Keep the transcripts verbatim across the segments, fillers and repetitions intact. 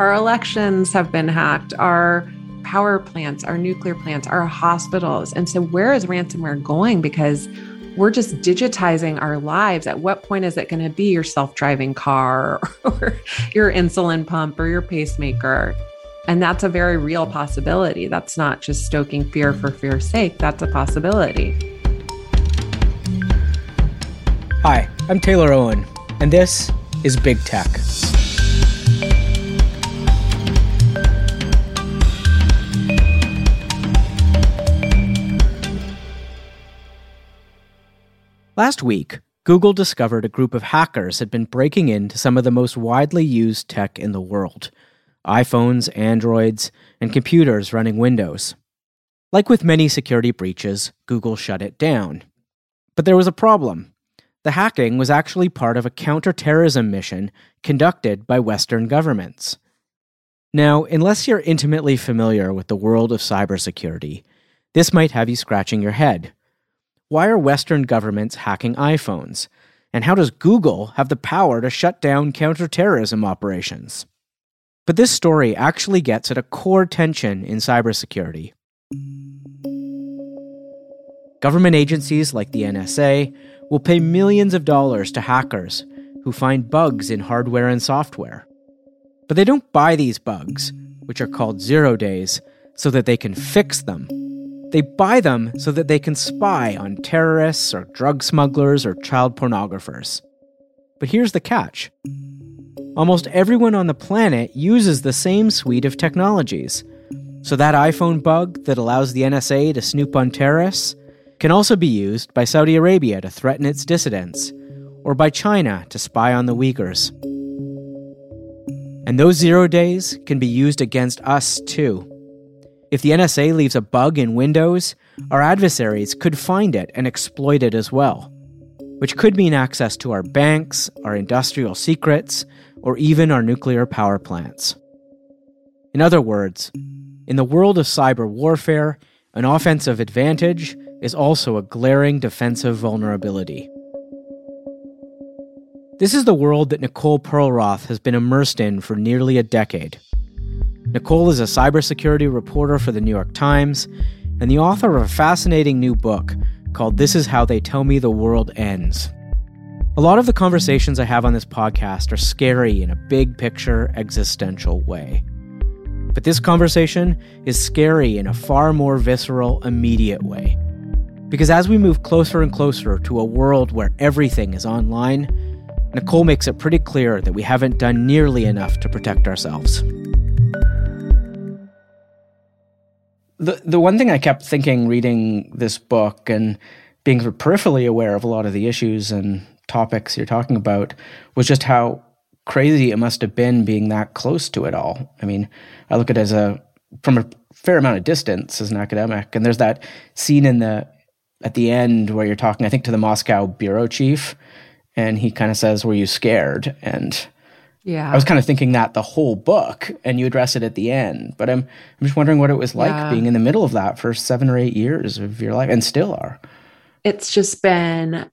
Our elections have been hacked, our power plants, our nuclear plants, our hospitals. And so where is ransomware going? Because we're just digitizing our lives. At what point is it going to be your self-driving car or your insulin pump or your pacemaker? And that's a very real possibility. That's not just stoking fear for fear's sake. That's a possibility. Hi, I'm Taylor Owen, and this is Big Tech. Last week, Google discovered a group of hackers had been breaking into some of the most widely used tech in the world: iPhones, Androids, and computers running Windows. Like with many security breaches, Google shut it down. But there was a problem. The hacking was actually part of a counterterrorism mission conducted by Western governments. Now, unless you're intimately familiar with the world of cybersecurity, this might have you scratching your head. Why are Western governments hacking iPhones? And how does Google have the power to shut down counterterrorism operations? But this story actually gets at a core tension in cybersecurity. Government agencies like the N S A will pay millions of dollars to hackers who find bugs in hardware and software. But they don't buy these bugs, which are called zero days, so that they can fix them. They buy them so that they can spy on terrorists or drug smugglers or child pornographers. But here's the catch. Almost everyone on the planet uses the same suite of technologies. So that iPhone bug that allows the N S A to snoop on terrorists can also be used by Saudi Arabia to threaten its dissidents, or by China to spy on the Uyghurs. And those zero days can be used against us, too. If the N S A leaves a bug in Windows, our adversaries could find it and exploit it as well, which could mean access to our banks, our industrial secrets, or even our nuclear power plants. In other words, in the world of cyber warfare, an offensive advantage is also a glaring defensive vulnerability. This is the world that Nicole Perlroth has been immersed in for nearly a decade. Nicole is a cybersecurity reporter for the New York Times and the author of a fascinating new book called This Is How They Tell Me the World Ends. A lot of the conversations I have on this podcast are scary in a big-picture, existential way. But this conversation is scary in a far more visceral, immediate way. Because as we move closer and closer to a world where everything is online, Nicole makes it pretty clear that we haven't done nearly enough to protect ourselves. The the one thing I kept thinking reading this book and being peripherally aware of a lot of the issues and topics you're talking about was just how crazy it must have been being that close to it all. I mean, I look at it as a from a fair amount of distance as an academic, and there's that scene in the at the end where you're talking, I think, to the Moscow bureau chief, and he kind of says, "Were you scared?" And yeah, I was kind of thinking that the whole book, and you address it at the end. But I'm I'm just wondering what it was like yeah. being in the middle of that for seven or eight years of your life, and still are. It's just been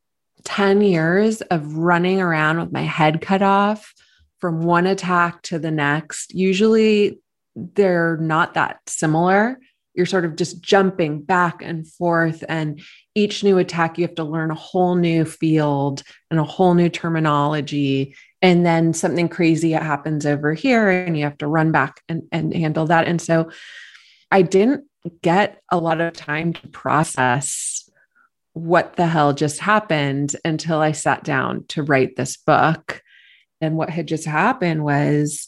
ten years of running around with my head cut off from one attack to the next. Usually they're not that similar. You're sort of just jumping back and forth, and each new attack, you have to learn a whole new field and a whole new terminology. And then something crazy happens over here and you have to run back and, and handle that. And so I didn't get a lot of time to process what the hell just happened until I sat down to write this book. And what had just happened was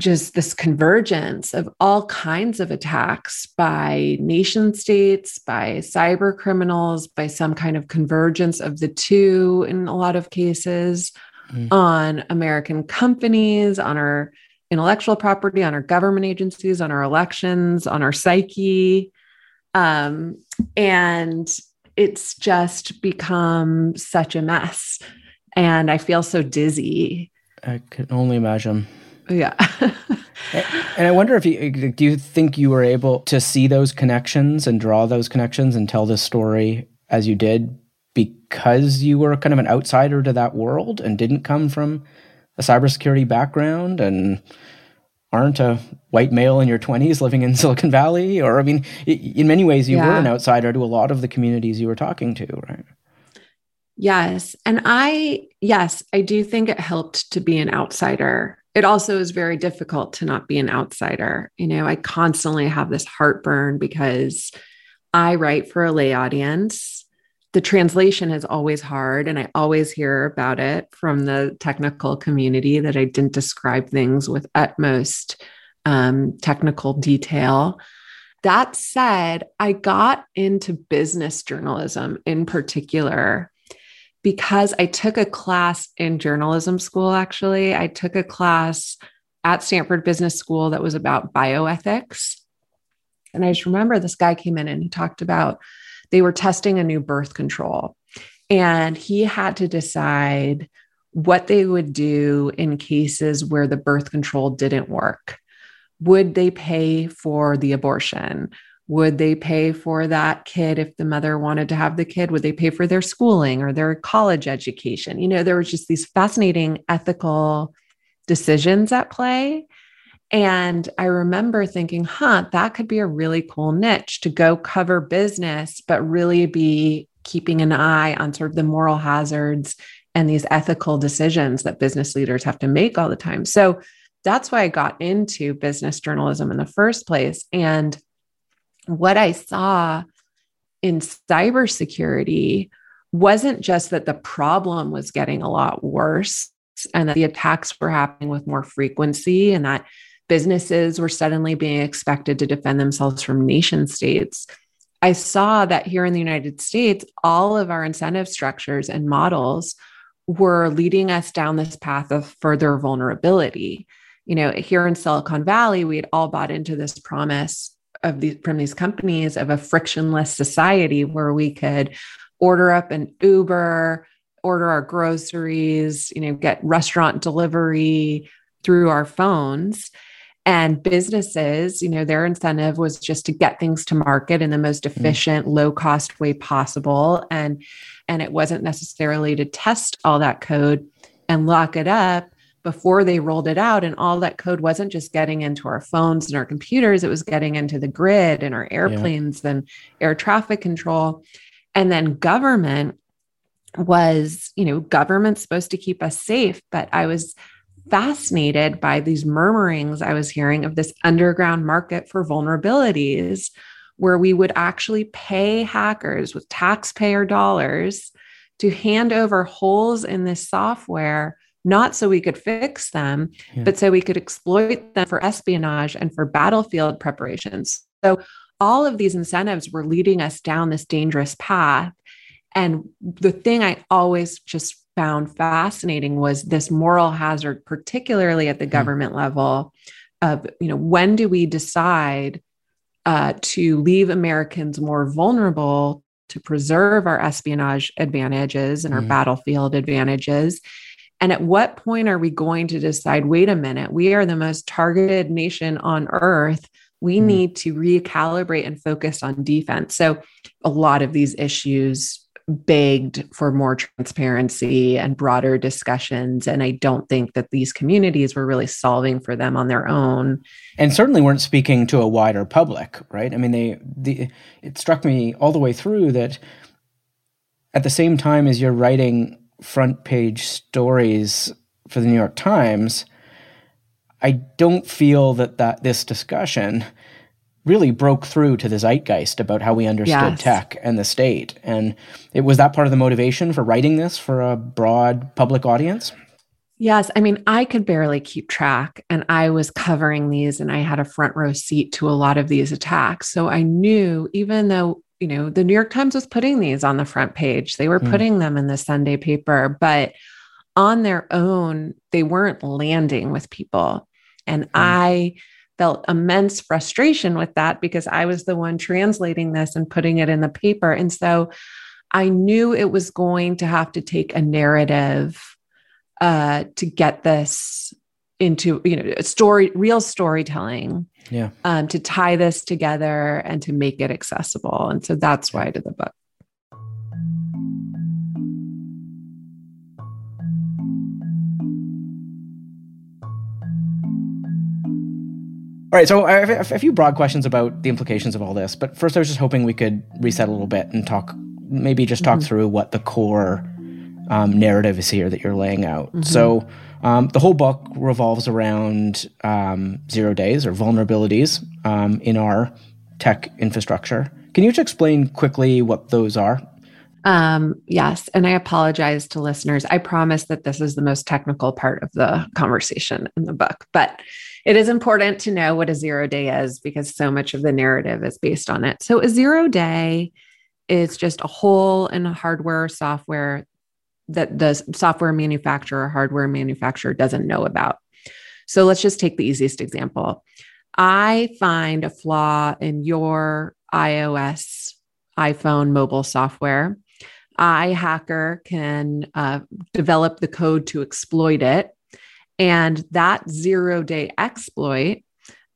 just this convergence of all kinds of attacks by nation states, by cyber criminals, by some kind of convergence of the two in a lot of cases mm. on American companies, on our intellectual property, on our government agencies, on our elections, on our psyche. Um, and it's just become such a mess. And I feel so dizzy. I can only imagine. Yeah. And I wonder if you, do you think you were able to see those connections and draw those connections and tell this story as you did because you were kind of an outsider to that world and didn't come from a cybersecurity background and aren't a white male in your twenties living in Silicon Valley? Or, I mean, in many ways, you yeah. were an outsider to a lot of the communities you were talking to, right? Yes. And I, yes, I do think it helped to be an outsider. It also is very difficult to not be an outsider. You know, I constantly have this heartburn because I write for a lay audience. The translation is always hard, and I always hear about it from the technical community that I didn't describe things with utmost um, technical detail. That said, I got into business journalism in particular because I took a class in journalism school, actually. I took a class at Stanford Business School that was about bioethics. And I just remember this guy came in and he talked about they were testing a new birth control, and he had to decide what they would do in cases where the birth control didn't work. Would they pay for the abortion? Would they pay for that kid if the mother wanted to have the kid? Would they pay for their schooling or their college education? You know, there were just these fascinating ethical decisions at play. And I remember thinking, huh, that could be a really cool niche to go cover business, but really be keeping an eye on sort of the moral hazards and these ethical decisions that business leaders have to make all the time. So that's why I got into business journalism in the first place. And what I saw in cybersecurity wasn't just that the problem was getting a lot worse and that the attacks were happening with more frequency and that businesses were suddenly being expected to defend themselves from nation states. I saw that here in the United States, all of our incentive structures and models were leading us down this path of further vulnerability. You know, here in Silicon Valley, we had all bought into this promise of these from these companies of a frictionless society where we could order up an Uber, order our groceries, you know, get restaurant delivery through our phones. And businesses, you know, their incentive was just to get things to market in the most efficient, mm-hmm. low-cost way possible. And, and it wasn't necessarily to test all that code and lock it up before they rolled it out. And all that code wasn't just getting into our phones and our computers, it was getting into the grid and our airplanes yeah. and air traffic control. And then government was, you know, government's supposed to keep us safe, but I was fascinated by these murmurings I was hearing of this underground market for vulnerabilities where we would actually pay hackers with taxpayer dollars to hand over holes in this software, not so we could fix them, yeah. but so we could exploit them for espionage and for battlefield preparations. So all of these incentives were leading us down this dangerous path. And the thing I always just found fascinating was this moral hazard, particularly at the government mm-hmm. level of, you know, when do we decide uh, to leave Americans more vulnerable to preserve our espionage advantages and mm-hmm. our battlefield advantages? And at what point are we going to decide, wait a minute, we are the most targeted nation on earth. We mm-hmm. need to recalibrate and focus on defense. So a lot of these issues begged for more transparency and broader discussions. And I don't think that these communities were really solving for them on their own. And certainly weren't speaking to a wider public, right? I mean, they, the, it struck me all the way through that at the same time as you're writing front page stories for the New York Times, I don't feel that, that this discussion really broke through to the zeitgeist about how we understood yes. tech and the state. And it was that part of the motivation for writing this for a broad public audience? Yes. I mean, I could barely keep track and I was covering these and I had a front row seat to a lot of these attacks. So I knew, even though, you know, the New York Times was putting these on the front page, they were mm. putting them in the Sunday paper, but on their own, they weren't landing with people. And mm. I felt immense frustration with that because I was the one translating this and putting it in the paper. And so I knew it was going to have to take a narrative uh, to get this into, you know, a story, real storytelling yeah. um, to tie this together and to make it accessible. And so that's why I did the book. All right, so I have a few broad questions about the implications of all this, but first I was just hoping we could reset a little bit and talk, maybe just talk mm-hmm. through what the core um, narrative is here that you're laying out. Mm-hmm. So um, the whole book revolves around um, zero days or vulnerabilities um, in our tech infrastructure. Can you just explain quickly what those are? Um, yes. And I apologize to listeners. I promise that this is the most technical part of the conversation in the book, but it is important to know what a zero day is because so much of the narrative is based on it. So a zero day is just a hole in the hardware software that the software manufacturer, hardware manufacturer doesn't know about. So let's just take the easiest example. I find a flaw in your iOS iPhone mobile software. I, hacker, can uh, develop the code to exploit it. And that zero-day exploit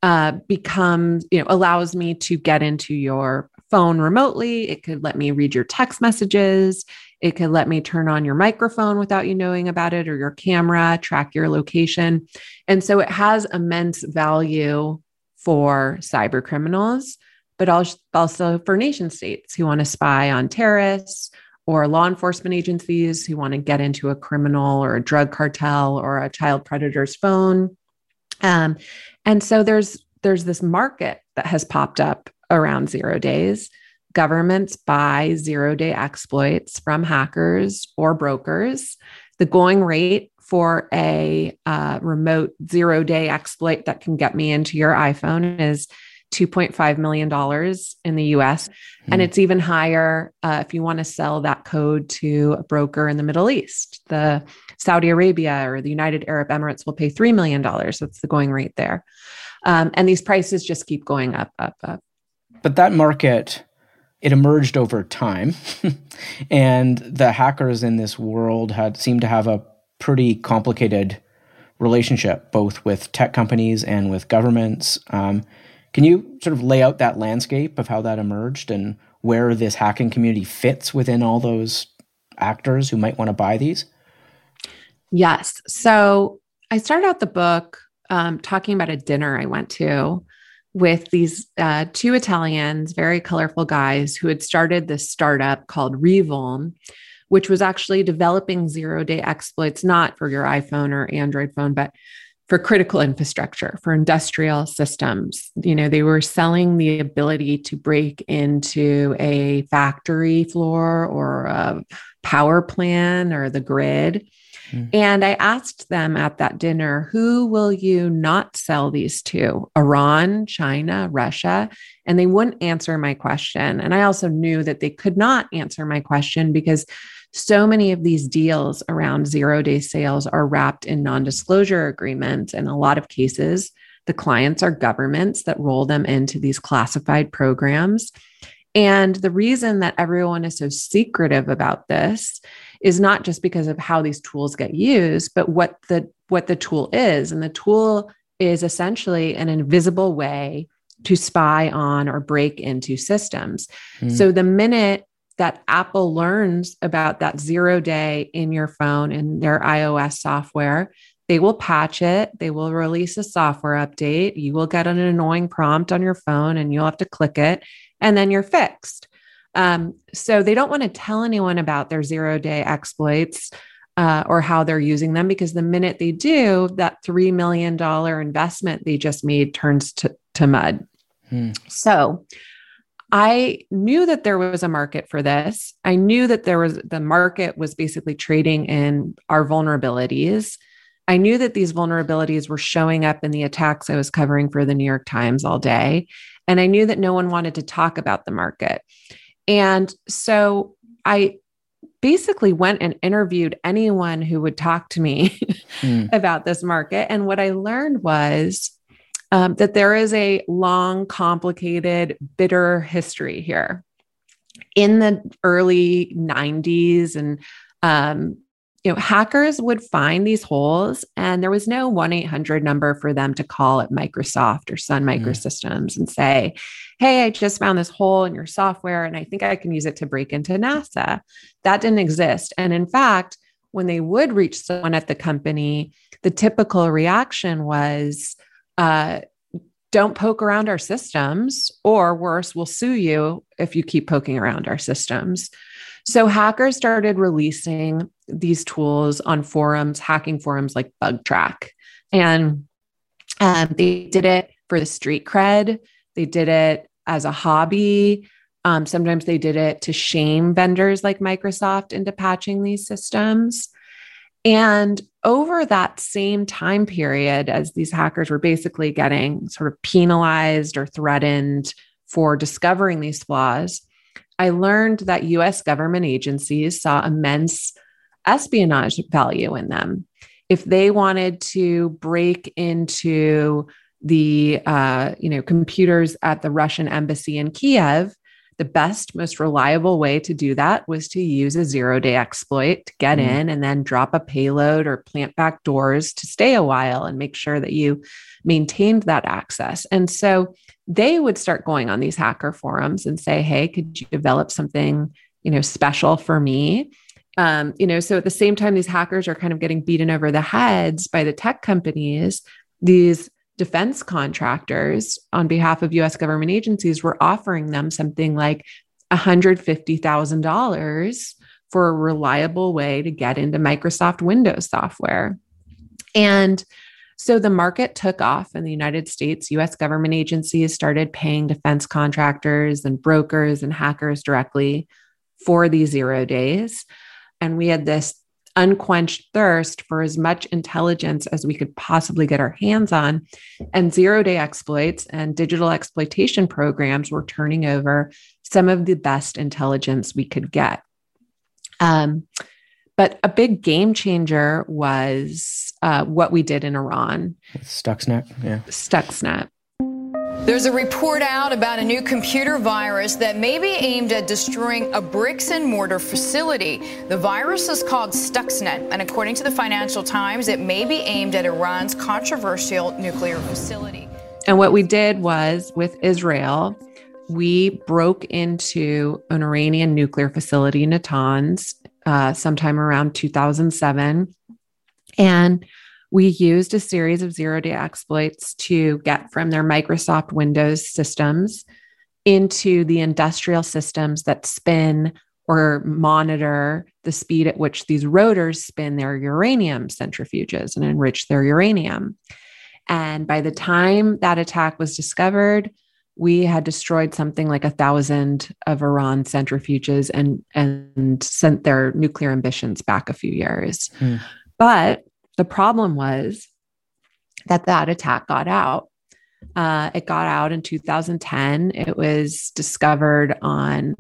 uh, becomes, you know, allows me to get into your phone remotely. It could let me read your text messages. It could let me turn on your microphone without you knowing about it, or your camera, track your location. And so it has immense value for cyber criminals, but also for nation states who want to spy on terrorists, or law enforcement agencies who want to get into a criminal or a drug cartel or a child predator's phone. Um, and so there's there's this market that has popped up around zero days. Governments buy zero-day exploits from hackers or brokers. The going rate for a uh, remote zero-day exploit that can get me into your iPhone is two point five million dollars in the U S. Mm. And it's even higher uh, if you want to sell that code to a broker in the Middle East. The Saudi Arabia or the United Arab Emirates will pay three million dollars. That's the going rate there. Um, and these prices just keep going up, up, up. But that market, it emerged over time. And the hackers in this world had seemed to have a pretty complicated relationship, both with tech companies and with governments. Um, Can you sort of lay out that landscape of how that emerged and where this hacking community fits within all those actors who might want to buy these? Yes. So I started out the book um, talking about a dinner I went to with these uh, two Italians, very colorful guys who had started this startup called Revolm, which was actually developing zero-day exploits, not for your iPhone or Android phone, but for critical infrastructure, for industrial systems. You know, they were selling the ability to break into a factory floor or a power plant or the grid. Mm. And I asked them at that dinner, who will you not sell these to? Iran, China, Russia? And they wouldn't answer my question. And I also knew that they could not answer my question because so many of these deals around zero-day sales are wrapped in non-disclosure agreements. In a lot of cases, the clients are governments that roll them into these classified programs. And the reason that everyone is so secretive about this is not just because of how these tools get used, but what the what the tool is. And the tool is essentially an invisible way to spy on or break into systems. Mm. So the minute that Apple learns about that zero day in your phone in their iOS software, they will patch it. They will release a software update. You will get an annoying prompt on your phone and you'll have to click it and then you're fixed. Um, so they don't want to tell anyone about their zero day exploits uh, or how they're using them, because the minute they do, that three million dollars investment they just made turns to, to mud. Hmm. So I knew that there was a market for this. I knew that there was the market was basically trading in our vulnerabilities. I knew that these vulnerabilities were showing up in the attacks I was covering for the New York Times all day. And I knew that no one wanted to talk about the market. And so I basically went and interviewed anyone who would talk to me mm. about this market. And what I learned was Um, that there is a long, complicated, bitter history here. In the early nineties, and um, you know, hackers would find these holes, and there was no one eight hundred number for them to call at Microsoft or Sun Microsystems mm. and say, "Hey, I just found this hole in your software, and I think I can use it to break into NASA." That didn't exist, and in fact, when they would reach someone at the company, the typical reaction was, Uh, don't poke around our systems, or worse, we'll sue you if you keep poking around our systems. So hackers started releasing these tools on forums, hacking forums like Bugtraq. And um, they did it for the street cred. They did it as a hobby. Um, sometimes they did it to shame vendors like Microsoft into patching these systems. And over that same time period, as these hackers were basically getting sort of penalized or threatened for discovering these flaws, I learned that U S government agencies saw immense espionage value in them. If they wanted to break into the uh, you know, computers at the Russian embassy in Kiev, the best, most reliable way to do that was to use a zero-day exploit to get mm. in and then drop a payload or plant back doors to stay a while and make sure that you maintained that access. And so they would start going on these hacker forums and say, hey, could you develop something, you know, special for me? Um, you know, so at the same time, these hackers are kind of getting beaten over the heads by the tech companies. These defense contractors on behalf of U S government agencies were offering them something like one hundred fifty thousand dollars for a reliable way to get into Microsoft Windows software. And so the market took off in the United States. U S government agencies started paying defense contractors and brokers and hackers directly for these zero days. And we had this unquenched thirst for as much intelligence as we could possibly get our hands on. And zero-day exploits and digital exploitation programs were turning over some of the best intelligence we could get. Um, but a big game changer was uh, what we did in Iran. Stuxnet, yeah. Stuxnet. There's a report out about a new computer virus that may be aimed at destroying a bricks and mortar facility. The virus is called Stuxnet, and according to the Financial Times, it may be aimed at Iran's controversial nuclear facility. And what we did was, with Israel, we broke into an Iranian nuclear facility, Natanz, uh, sometime around two thousand seven, and we used a series of zero-day exploits to get from their Microsoft Windows systems into the industrial systems that spin or monitor the speed at which these rotors spin their uranium centrifuges and enrich their uranium. And by the time that attack was discovered, we had destroyed something like a thousand of Iran's centrifuges and, and sent their nuclear ambitions back a few years. Mm. But the problem was that that attack got out. Uh, it got out in two thousand ten. It was discovered on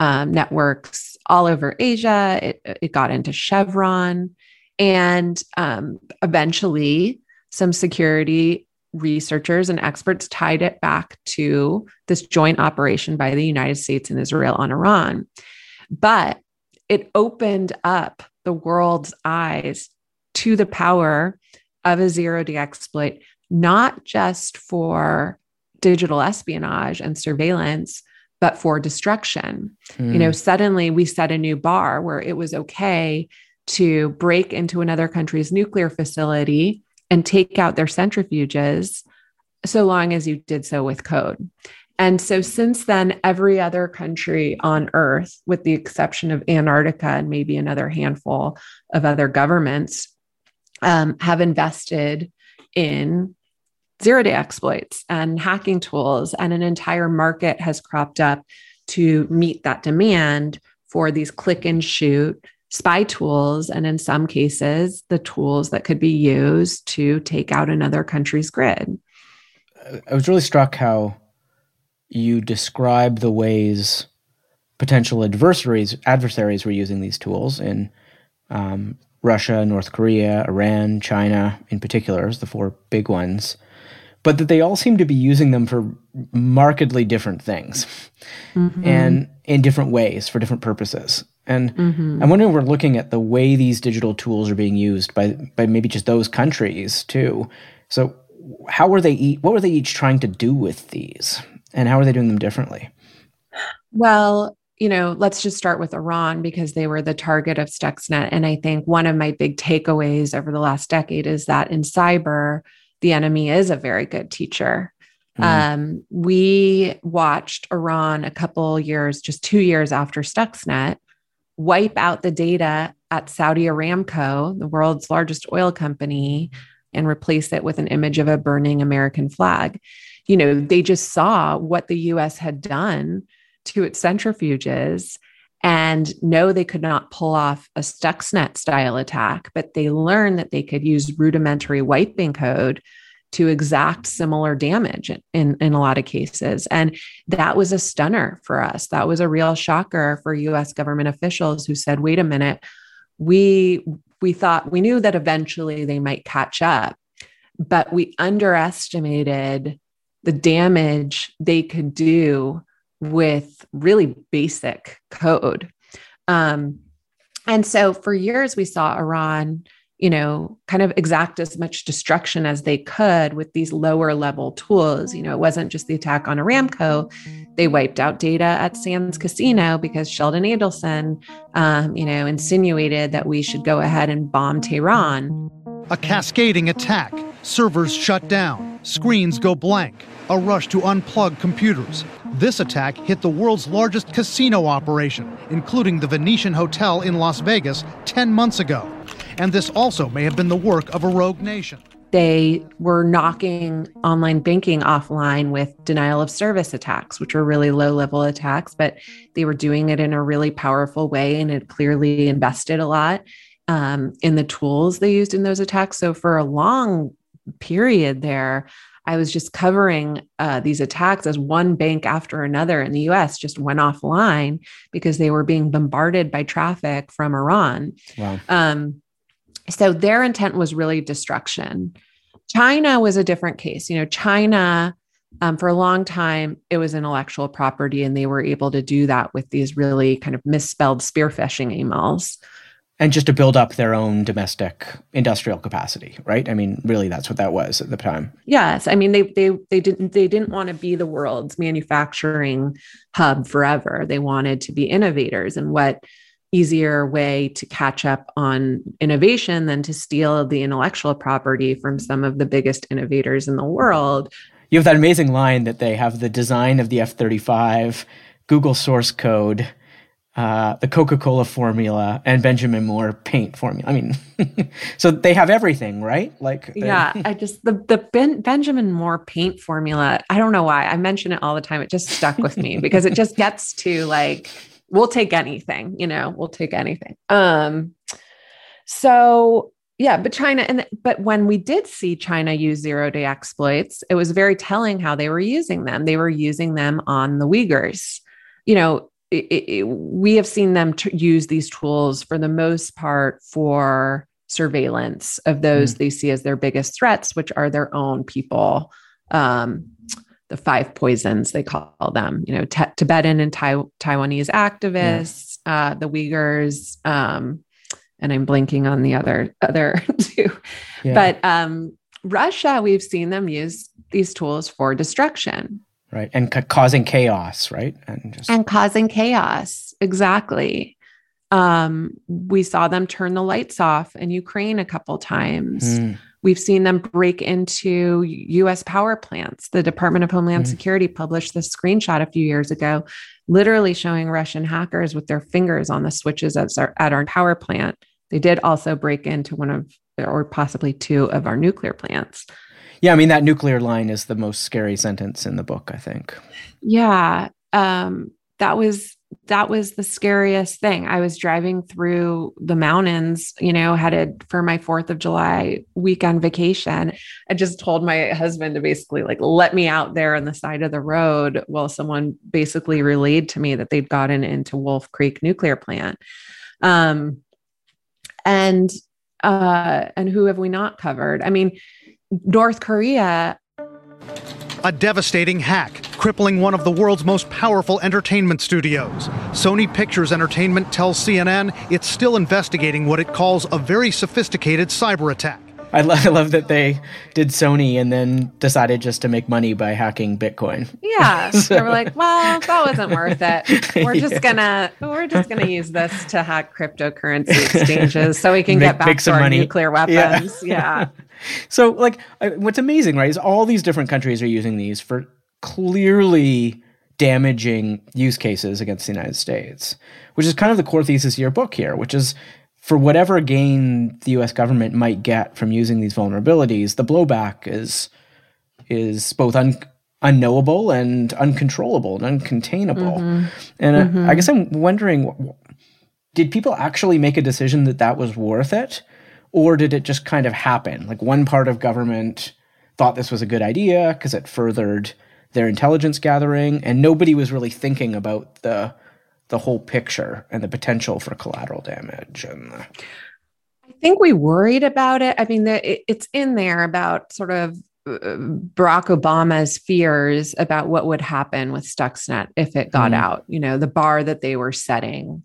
um, networks all over Asia. It, it got into Chevron. And um, eventually, some security researchers and experts tied it back to this joint operation by the United States and Israel on Iran. But it opened up the world's eyes to the power of a zero-day exploit, not just for digital espionage and surveillance, but for destruction. Mm. You know, suddenly we set a new bar where it was okay to break into another country's nuclear facility and take out their centrifuges, so long as you did so with code. And so since then, every other country on Earth, with the exception of Antarctica and maybe another handful of other governments, Um, have invested in zero-day exploits and hacking tools, and an entire market has cropped up to meet that demand for these click-and-shoot spy tools, and in some cases, the tools that could be used to take out another country's grid. I was really struck how you describe the ways potential adversaries adversaries were using these tools in um Russia, North Korea, Iran, China in particular, is the four big ones, but that they all seem to be using them for markedly different things mm-hmm. and in different ways for different purposes. And mm-hmm. I'm wondering if we're looking at the way these digital tools are being used by by maybe just those countries too. So how were they e- what were they each trying to do with these, and how are they doing them differently? Well, you know, let's just start with Iran, because they were the target of Stuxnet. And I think one of my big takeaways over the last decade is that in cyber, the enemy is a very good teacher. Mm. Um, we watched Iran a couple years, just two years after Stuxnet, wipe out the data at Saudi Aramco, the world's largest oil company, and replace it with an image of a burning American flag. You know, they just saw what the U S had done to its centrifuges and no, they could not pull off a Stuxnet style attack, but they learned that they could use rudimentary wiping code to exact similar damage in, in a lot of cases. And that was a stunner for us. That was a real shocker for U S government officials who said, wait a minute, we, we thought, we knew that eventually they might catch up, but we underestimated the damage they could do with really basic code. Um, and so for years, we saw Iran, you know, kind of exact as much destruction as they could with these lower level tools. You know, it wasn't just the attack on Aramco. They wiped out data at Sands Casino because Sheldon Adelson, um, you know, insinuated that we should go ahead and bomb Tehran. A cascading attack. Servers shut down. Screens go blank. A rush to unplug computers. This attack hit the world's largest casino operation, including the Venetian Hotel in Las Vegas ten months ago. And this also may have been the work of a rogue nation. They were knocking online banking offline with denial of service attacks, which were really low level attacks, but they were doing it in a really powerful way and had clearly invested a lot um, in the tools they used in those attacks. So for a long period there, I was just covering uh, these attacks as one bank after another in the U S just went offline because they were being bombarded by traffic from Iran. Wow. Um, so their intent was really destruction. China was a different case. You know, China, um, for a long time, it was intellectual property, and they were able to do that with these really kind of misspelled spearfishing emails. And just to build up their own domestic industrial capacity, right? I mean, really, that's what that was at the time. Yes, I mean, they they they didn't they didn't want to be the world's manufacturing hub forever. They wanted to be innovators, and what easier way to catch up on innovation than to steal the intellectual property from some of the biggest innovators in the world? You have that amazing line that they have the design of the F thirty-five, Google source code, Uh, the Coca-Cola formula, and Benjamin Moore paint formula. I mean, so they have everything, right? Like, yeah, I just, the, the ben, Benjamin Moore paint formula, I don't know why I mention it all the time. It just stuck with me because it just gets to like, we'll take anything, you know, we'll take anything. Um, so yeah, but China, and, but when we did see China use zero day exploits, it was very telling how they were using them. They were using them on the Uyghurs, you know. It, it, it, we have seen them t- use these tools for the most part for surveillance of those mm. they see as their biggest threats, which are their own people, um, the five poisons, they call them, you know, t- Tibetan and tai- Taiwanese activists, yeah. uh, the Uyghurs, um, and I'm blanking on the other, other two. Yeah. But um, Russia, we've seen them use these tools for destruction. Right. And ca- causing chaos, right? And just and causing chaos. Exactly. Um, we saw them turn the lights off in Ukraine a couple times. Mm. We've seen them break into U S power plants. The Department of Homeland mm. Security published this screenshot a few years ago, literally showing Russian hackers with their fingers on the switches at our, at our power plant. They did also break into one of, or possibly two of our nuclear plants. Yeah, I mean, that nuclear line is the most scary sentence in the book, I think. Yeah, um, that was that was the scariest thing. I was driving through the mountains, you know, headed for my fourth of July weekend vacation. I just told my husband to basically like let me out there on the side of the road while someone basically relayed to me that they'd gotten into Wolf Creek Nuclear Plant. Um, and uh, and who have we not covered? I mean, North Korea. A devastating hack, crippling one of the world's most powerful entertainment studios. Sony Pictures Entertainment tells C N N it's still investigating what it calls a very sophisticated cyber attack. I, lo- I love that they did Sony and then decided just to make money by hacking Bitcoin. Yeah. So they were like, well, that wasn't worth it. We're just yeah. gonna we're just gonna use this to hack cryptocurrency exchanges so we can make, get back to our money. Nuclear weapons. Yeah. yeah. So like what's amazing, right, is all these different countries are using these for clearly damaging use cases against the United States, which is kind of the core thesis of your book here, which is for whatever gain the U S government might get from using these vulnerabilities, the blowback is is both un, unknowable and uncontrollable and uncontainable. Mm-hmm. And mm-hmm. I, I guess I'm wondering, did people actually make a decision that that was worth it? Or did it just kind of happen? Like one part of government thought this was a good idea because it furthered their intelligence gathering, and nobody was really thinking about the the whole picture and the potential for collateral damage. And the... I think we worried about it. I mean, the, it, it's in there about sort of Barack Obama's fears about what would happen with Stuxnet if it got mm. out, you know, the bar that they were setting.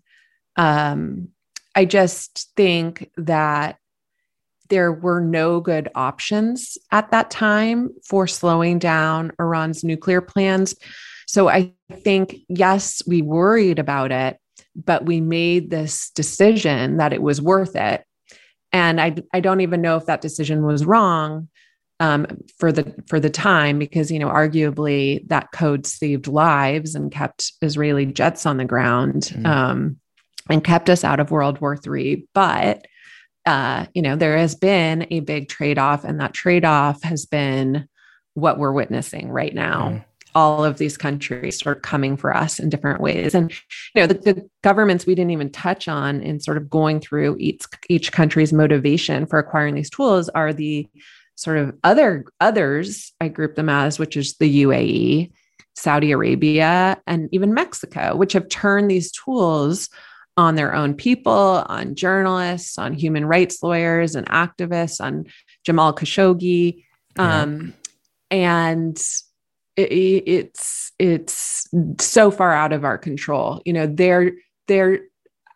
Um, I just think that there were no good options at that time for slowing down Iran's nuclear plans. So I think, yes, we worried about it, but we made this decision that it was worth it. And I, I don't even know if that decision was wrong um, for the for the time, because, you know, arguably that code saved lives and kept Israeli jets on the ground mm-hmm. um, and kept us out of World War Three. But Uh, you know, there has been a big trade-off, and that trade-off has been what we're witnessing right now. Mm. All of these countries are coming for us in different ways. And, you know, the, the governments we didn't even touch on in sort of going through each, each country's motivation for acquiring these tools are the sort of other others I group them as, which is the U A E, Saudi Arabia, and even Mexico, which have turned these tools on their own people, on journalists, on human rights lawyers and activists, on Jamal Khashoggi. Yeah. Um, and it, it's it's so far out of our control. You know, their their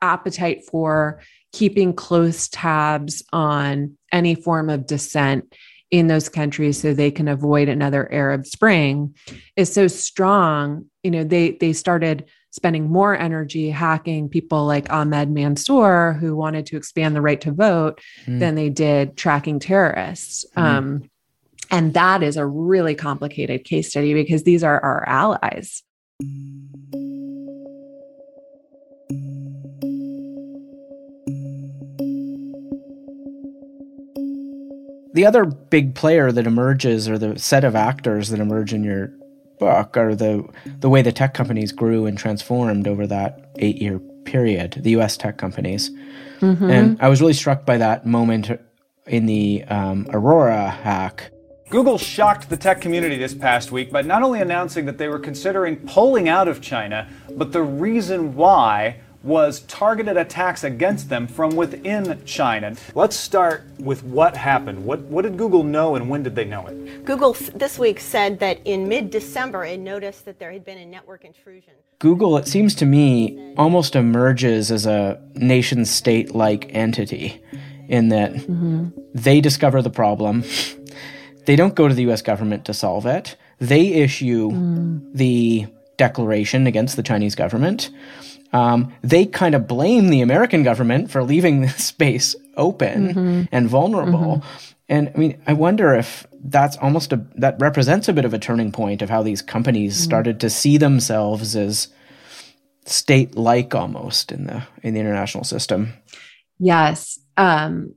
appetite for keeping close tabs on any form of dissent in those countries so they can avoid another Arab Spring is so strong. You know, they they started spending more energy hacking people like Ahmed Mansour, who wanted to expand the right to vote, mm. than they did tracking terrorists. Mm. Um, and that is a really complicated case study because these are our allies. The other big player that emerges, or the set of actors that emerge in your book, or the the way the tech companies grew and transformed over that eight-year period, the U S tech companies. Mm-hmm. And I was really struck by that moment in the um, Aurora hack. Google shocked the tech community this past week by not only announcing that they were considering pulling out of China, but the reason why was targeted attacks against them from within China. Let's start with what happened. What what did Google know, and when did they know it? Google this week said that in mid-December it noticed that there had been a network intrusion. Google, it seems to me, almost emerges as a nation-state-like entity in that mm-hmm. they discover the problem. They don't go to the U S government to solve it. They issue mm. the declaration against the Chinese government. Um, they kind of blame the American government for leaving this space open mm-hmm. and vulnerable. Mm-hmm. And I mean, I wonder if that's almost a, that represents a bit of a turning point of how these companies mm-hmm. started to see themselves as state-like almost in the, in the international system. Yes. Um,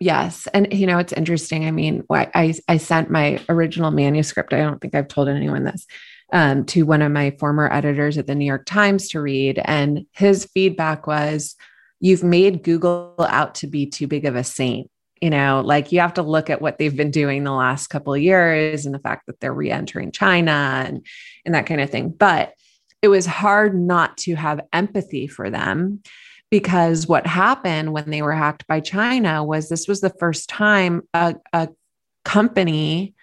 yes. And you know, it's interesting. I mean, I, I sent my original manuscript. I don't think I've told anyone this. Um, to one of my former editors at the New York Times to read. And his feedback was, you've made Google out to be too big of a saint. You know, like you have to look at what they've been doing the last couple of years and the fact that they're re-entering China and, and that kind of thing. But it was hard not to have empathy for them, because what happened when they were hacked by China was this was the first time a, a company,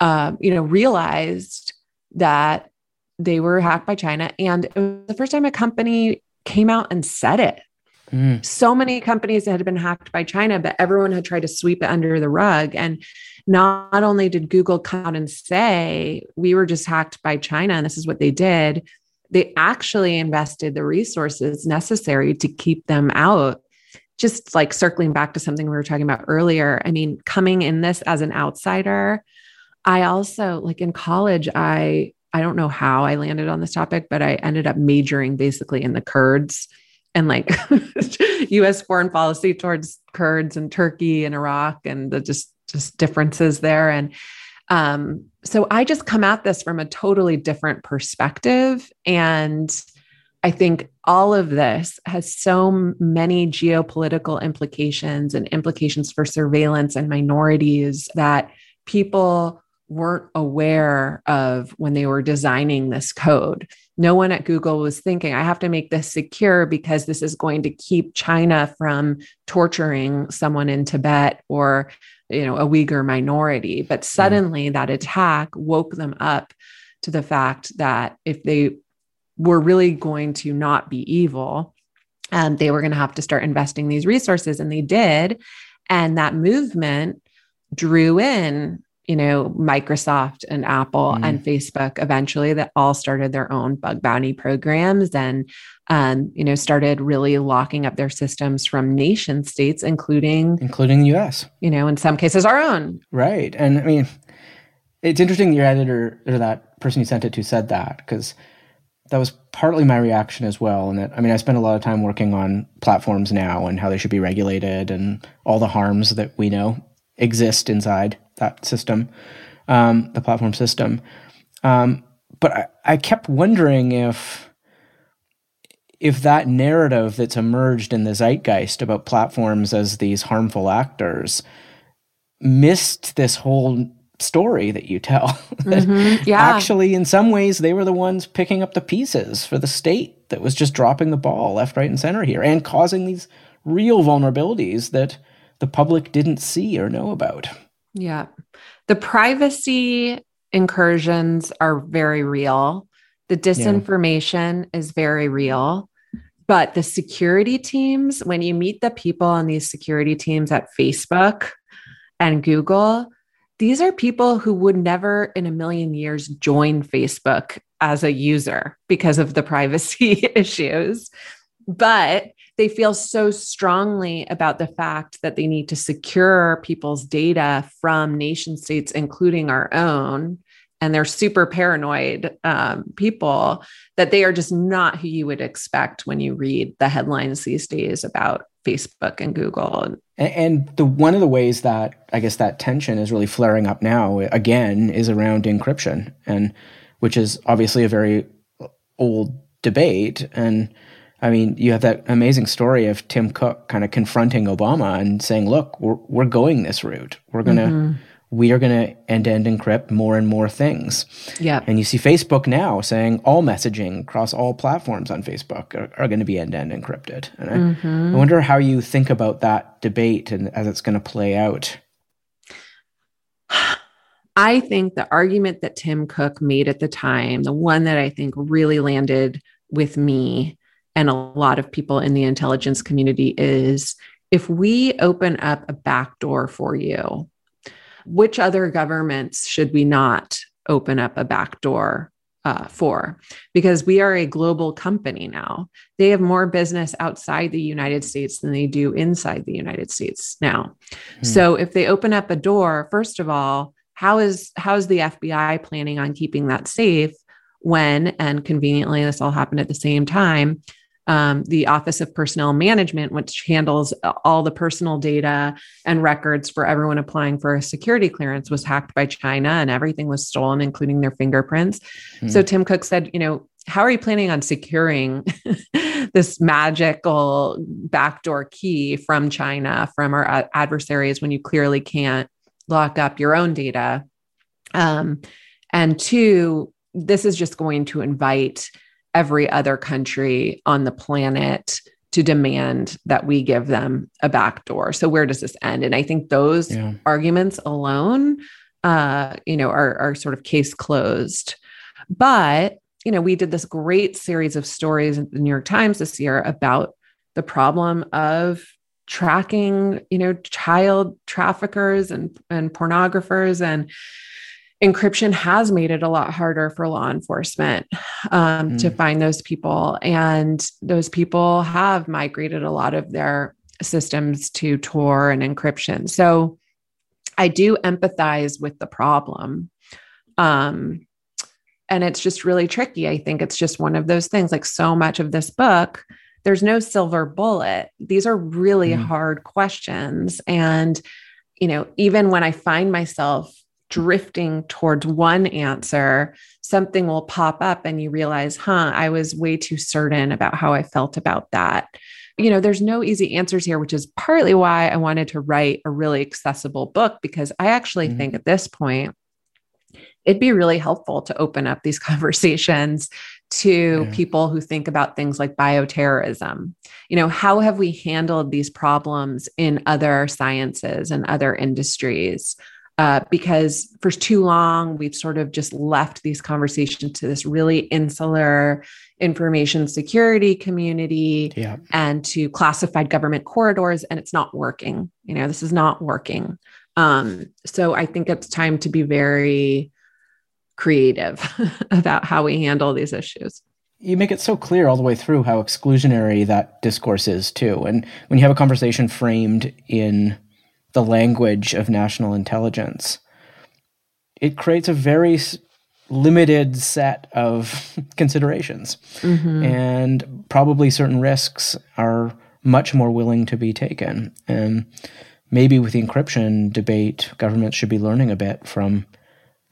uh, you know, realized that they were hacked by China. And it was the first time a company came out and said it. Mm. So many companies had been hacked by China, but everyone had tried to sweep it under the rug. And not only did Google come out and say, we were just hacked by China, and this is what they did, they actually invested the resources necessary to keep them out. Just like circling back to something we were talking about earlier. I mean, coming in this as an outsider, I also, like in college, I, I don't know how I landed on this topic, but I ended up majoring basically in the Kurds and like U S foreign policy towards Kurds and Turkey and Iraq and the just, just differences there. And um, so I just come at this from a totally different perspective. And I think all of this has so many geopolitical implications and implications for surveillance and minorities that people weren't aware of when they were designing this code. No one at Google was thinking, I have to make this secure because this is going to keep China from torturing someone in Tibet or, you know, a Uyghur minority. But suddenly mm. that attack woke them up to the fact that if they were really going to not be evil, um, they were going to have to start investing these resources. And they did. And that movement drew in, you know, Microsoft and Apple mm. and Facebook eventually, that all started their own bug bounty programs and, um, you know, started really locking up their systems from nation states, including, including the U S, you know, in some cases our own. Right. And I mean, it's interesting that your editor or that person you sent it to said that, because that was partly my reaction as well. And that, I mean, I spend a lot of time working on platforms now and how they should be regulated and all the harms that we know exist inside that system, um, the platform system. Um, but I, I kept wondering if, if that narrative that's emerged in the zeitgeist about platforms as these harmful actors missed this whole story that you tell. Mm-hmm. Yeah. Actually, in some ways, they were the ones picking up the pieces for the state that was just dropping the ball left, right, and center here and causing these real vulnerabilities that the public didn't see or know about. Yeah. The privacy incursions are very real. The disinformation yeah. is very real. But the security teams, when you meet the people on these security teams at Facebook and Google, these are people who would never in a million years join Facebook as a user because of the privacy issues. But they feel so strongly about the fact that they need to secure people's data from nation states, including our own, and they're super paranoid um, people, that they are just not who you would expect when you read the headlines these days about Facebook and Google. And, and the one of the ways that, I guess, that tension is really flaring up now, again, is around encryption, and which is obviously a very old debate. And I mean, you have that amazing story of Tim Cook kind of confronting Obama and saying, look, we're, we're going this route. We're going to, mm-hmm. we are going to end-to-end encrypt more and more things. Yeah. And you see Facebook now saying all messaging across all platforms on Facebook are, are going to be end-to-end encrypted. And I, mm-hmm. I wonder how you think about that debate and as it's going to play out. I think the argument that Tim Cook made at the time, the one that I think really landed with me and a lot of people in the intelligence community, is if we open up a backdoor for you, which other governments should we not open up a backdoor uh, for? Because we are a global company now. They have more business outside the United States than they do inside the United States now. Hmm. So if they open up a door, first of all, how is, how is the F B I planning on keeping that safe when, and conveniently this all happened at the same time, Um, the Office of Personnel Management, which handles all the personal data and records for everyone applying for a security clearance, was hacked by China and everything was stolen, including their fingerprints. Mm. So Tim Cook said, you know, how are you planning on securing this magical backdoor key from China, from our adversaries, when you clearly can't lock up your own data? Um, and two, this is just going to invite every other country on the planet to demand that we give them a backdoor. So where does this end? And I think those yeah. arguments alone, uh, you know, are, are sort of case closed. But, you know, we did this great series of stories in the New York Times this year about the problem of tracking, you know, child traffickers and, and pornographers, and encryption has made it a lot harder for law enforcement um, mm. to find those people. And those people have migrated a lot of their systems to Tor and encryption. So I do empathize with the problem. Um, and it's just really tricky. I think it's just one of those things, like so much of this book, there's no silver bullet. These are really mm. hard questions. And, you know, even when I find myself drifting towards one answer, something will pop up and you realize, huh, I was way too certain about how I felt about that. You know, there's no easy answers here, which is partly why I wanted to write a really accessible book, because I actually mm-hmm. think at this point, it'd be really helpful to open up these conversations to yeah. people who think about things like bioterrorism. You know, how have we handled these problems in other sciences and other industries? Uh, because for too long, we've sort of just left these conversations to this really insular information security community yeah. and to classified government corridors, and it's not working. You know, this is not working. Um, so I think it's time to be very creative about how we handle these issues. You make it so clear all the way through how exclusionary that discourse is too. And when you have a conversation framed in the language of national intelligence, it creates a very limited set of considerations. Mm-hmm. And probably certain risks are much more willing to be taken. And maybe with the encryption debate, governments should be learning a bit from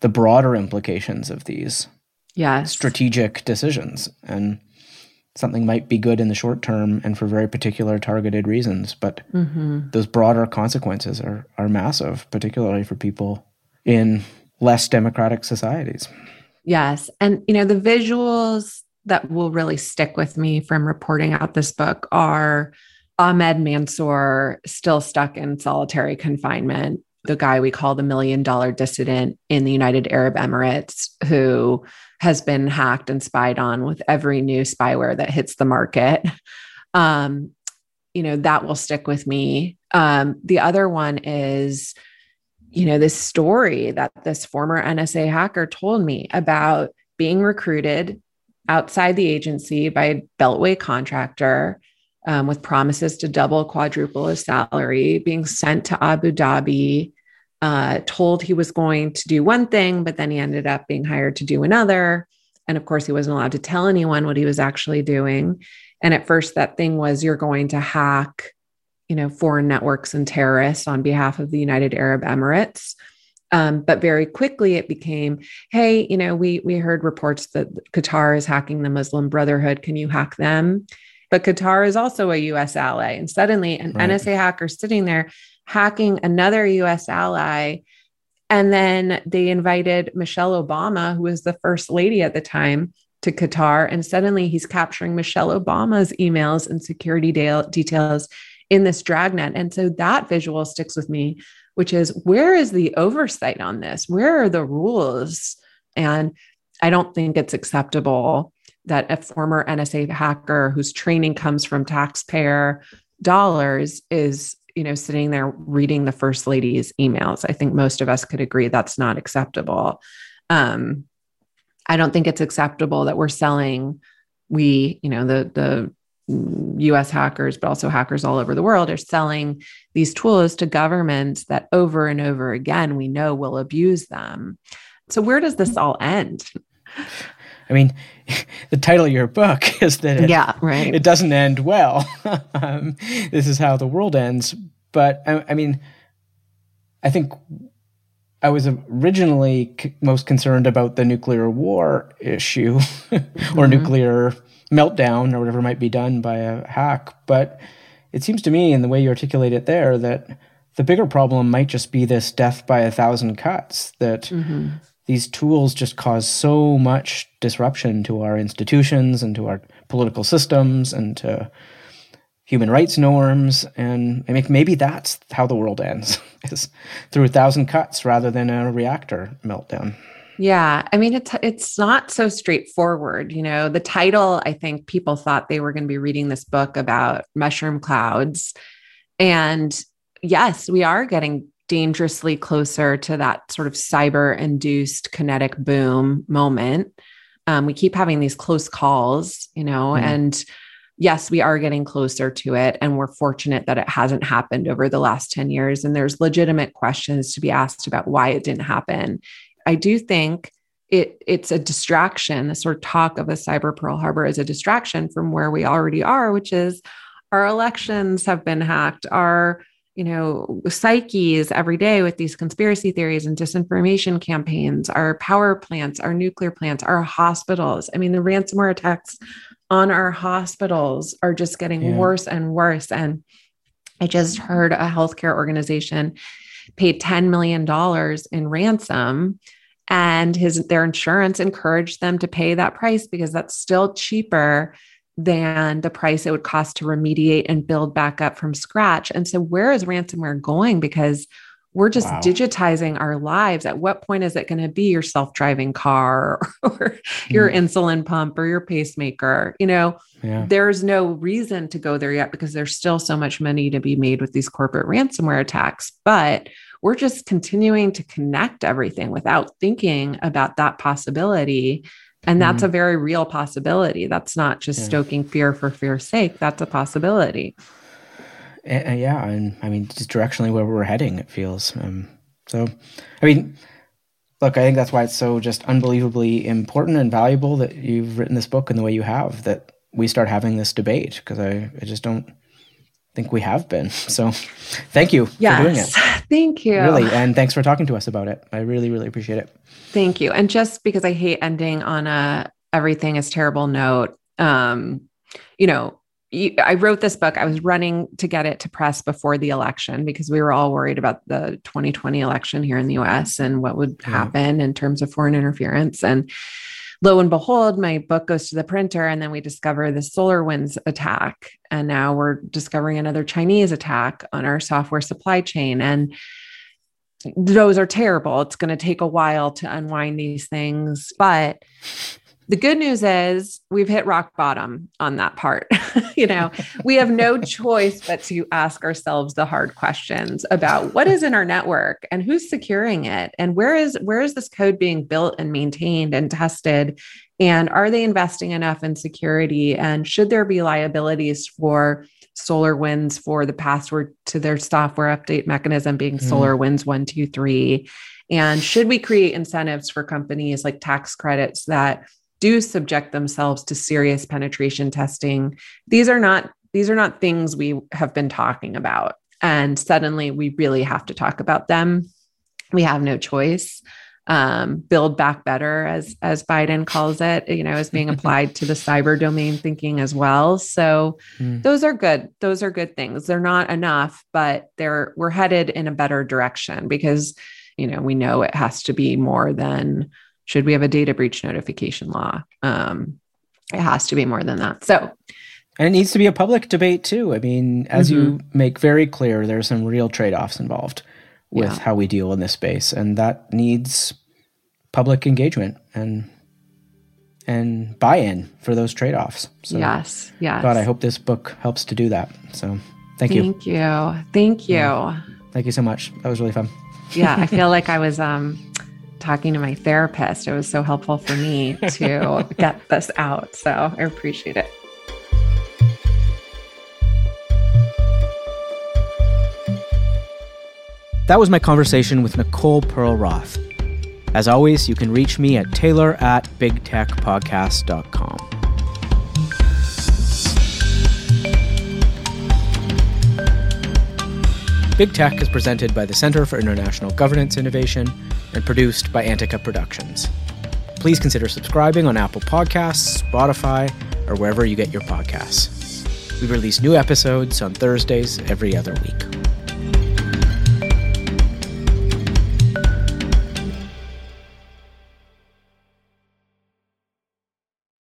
the broader implications of these yes. strategic decisions. And something might be good in the short term and for very particular targeted reasons, but mm-hmm. those broader consequences are are massive, particularly for people in less democratic societies. Yes. And, you know, the visuals that will really stick with me from reporting out this book are Ahmed Mansour still stuck in solitary confinement, the guy we call the million dollar dissident in the United Arab Emirates, who has been hacked and spied on with every new spyware that hits the market. Um, you know, that will stick with me. Um, the other one is, you know, this story that this former N S A hacker told me about being recruited outside the agency by a Beltway contractor Um, with promises to double, quadruple his salary, being sent to Abu Dhabi, uh, told he was going to do one thing, but then he ended up being hired to do another. And of course, he wasn't allowed to tell anyone what he was actually doing. And at first, that thing was, you're going to hack, you know, foreign networks and terrorists on behalf of the United Arab Emirates. Um, but very quickly it became, hey, you know, we we heard reports that Qatar is hacking the Muslim Brotherhood. Can you hack them? But Qatar is also a U S ally. And suddenly an right. N S A hacker sitting there hacking another U S ally. And then they invited Michelle Obama, who was the first lady at the time, to Qatar. And suddenly he's capturing Michelle Obama's emails and security de- details in this dragnet. And so that visual sticks with me, which is, where is the oversight on this? Where are the rules? And I don't think it's acceptable that a former N S A hacker whose training comes from taxpayer dollars is, you know, sitting there reading the first lady's emails. I think most of us could agree that's not acceptable. Um, I don't think it's acceptable that we're selling, we, you know, the the U S hackers, but also hackers all over the world are selling these tools to governments that over and over again, we know will abuse them. So where does this all end? I mean, the title of your book is that it, yeah, right. it doesn't end well. um, this is how the world ends. But I, I mean, I think I was originally c- most concerned about the nuclear war issue mm-hmm. or nuclear meltdown or whatever might be done by a hack. But it seems to me, in the way you articulate it there, that the bigger problem might just be this death by a thousand cuts, that mm-hmm. these tools just cause so much disruption to our institutions and to our political systems and to human rights norms. And I mean, maybe that's how the world ends, is through a thousand cuts rather than a reactor meltdown. Yeah. I mean, it's, it's not so straightforward. You know, the title, I think people thought they were going to be reading this book about mushroom clouds. And yes, we are getting dangerously closer to that sort of cyber-induced kinetic boom moment. Um, we keep having these close calls, you know, mm-hmm. and yes, we are getting closer to it. And we're fortunate that it hasn't happened over the last ten years. And there's legitimate questions to be asked about why it didn't happen. I do think it it's a distraction. The sort of talk of a cyber Pearl Harbor is a distraction from where we already are, which is our elections have been hacked. Our, you know, psyches every day with these conspiracy theories and disinformation campaigns, our power plants, our nuclear plants, our hospitals. I mean, the ransomware attacks on our hospitals are just getting yeah. worse and worse. And I just heard a healthcare organization paid ten million dollars in ransom, and his, their insurance encouraged them to pay that price because that's still cheaper than the price it would cost to remediate and build back up from scratch. And so where is ransomware going? Because we're just wow. digitizing our lives. At what point is it going to be your self-driving car or your mm. insulin pump or your pacemaker? You know, yeah. there's no reason to go there yet because there's still so much money to be made with these corporate ransomware attacks, but we're just continuing to connect everything without thinking about that possibility. And that's mm. a very real possibility. That's not just yeah. stoking fear for fear's sake. That's a possibility. Uh, yeah. And I mean, just directionally where we're heading, it feels. Um, so, I mean, look, I think that's why it's so just unbelievably important and valuable that you've written this book in the way you have, that we start having this debate, because I, I just don't think we have been. So thank you yes. for doing it. Thank you. Really. And thanks for talking to us about it. I really, really appreciate it. Thank you. And just because I hate ending on a everything is terrible note, um, you know, I wrote this book. I was running to get it to press before the election because we were all worried about the twenty twenty election here in the U S and what would happen yeah. in terms of foreign interference. And lo and behold, my book goes to the printer, and then we discover the SolarWinds attack. And now we're discovering another Chinese attack on our software supply chain. And those are terrible. It's going to take a while to unwind these things, but the good news is we've hit rock bottom on that part. You know, we have no choice but to ask ourselves the hard questions about what is in our network and who's securing it and where is where is this code being built and maintained and tested, and are they investing enough in security, and should there be liabilities for SolarWinds for the password to their software update mechanism being mm. SolarWinds one two three, and should we create incentives for companies like tax credits that do subject themselves to serious penetration testing? These are not, these are not things we have been talking about. And suddenly we really have to talk about them. We have no choice. Um, build back better, as, as Biden calls it, you know, is being applied to the cyber domain thinking as well. So mm. those are good. Those are good things. They're not enough, but they're, we're headed in a better direction because, you know, we know it has to be more than, should we have a data breach notification law? Um, it has to be more than that. So, and it needs to be a public debate too. I mean, as mm-hmm. you make very clear, there are some real trade-offs involved with yeah. how we deal in this space, and that needs public engagement and and buy-in for those trade-offs. So, yes, yes. God, I hope this book helps to do that. So, thank, thank you. Thank you. Thank you. Yeah. Thank you so much. That was really fun. Yeah, I feel like I was. Um, talking to my therapist. It was so helpful for me to get this out. So I appreciate it. That was my conversation with Nicole Perlroth. As always, you can reach me at Taylor at big tech podcast dot com. Big Tech is presented by the Center for International Governance Innovation and produced by Antica Productions. Please consider subscribing on Apple Podcasts, Spotify, or wherever you get your podcasts. We release new episodes on Thursdays every other week.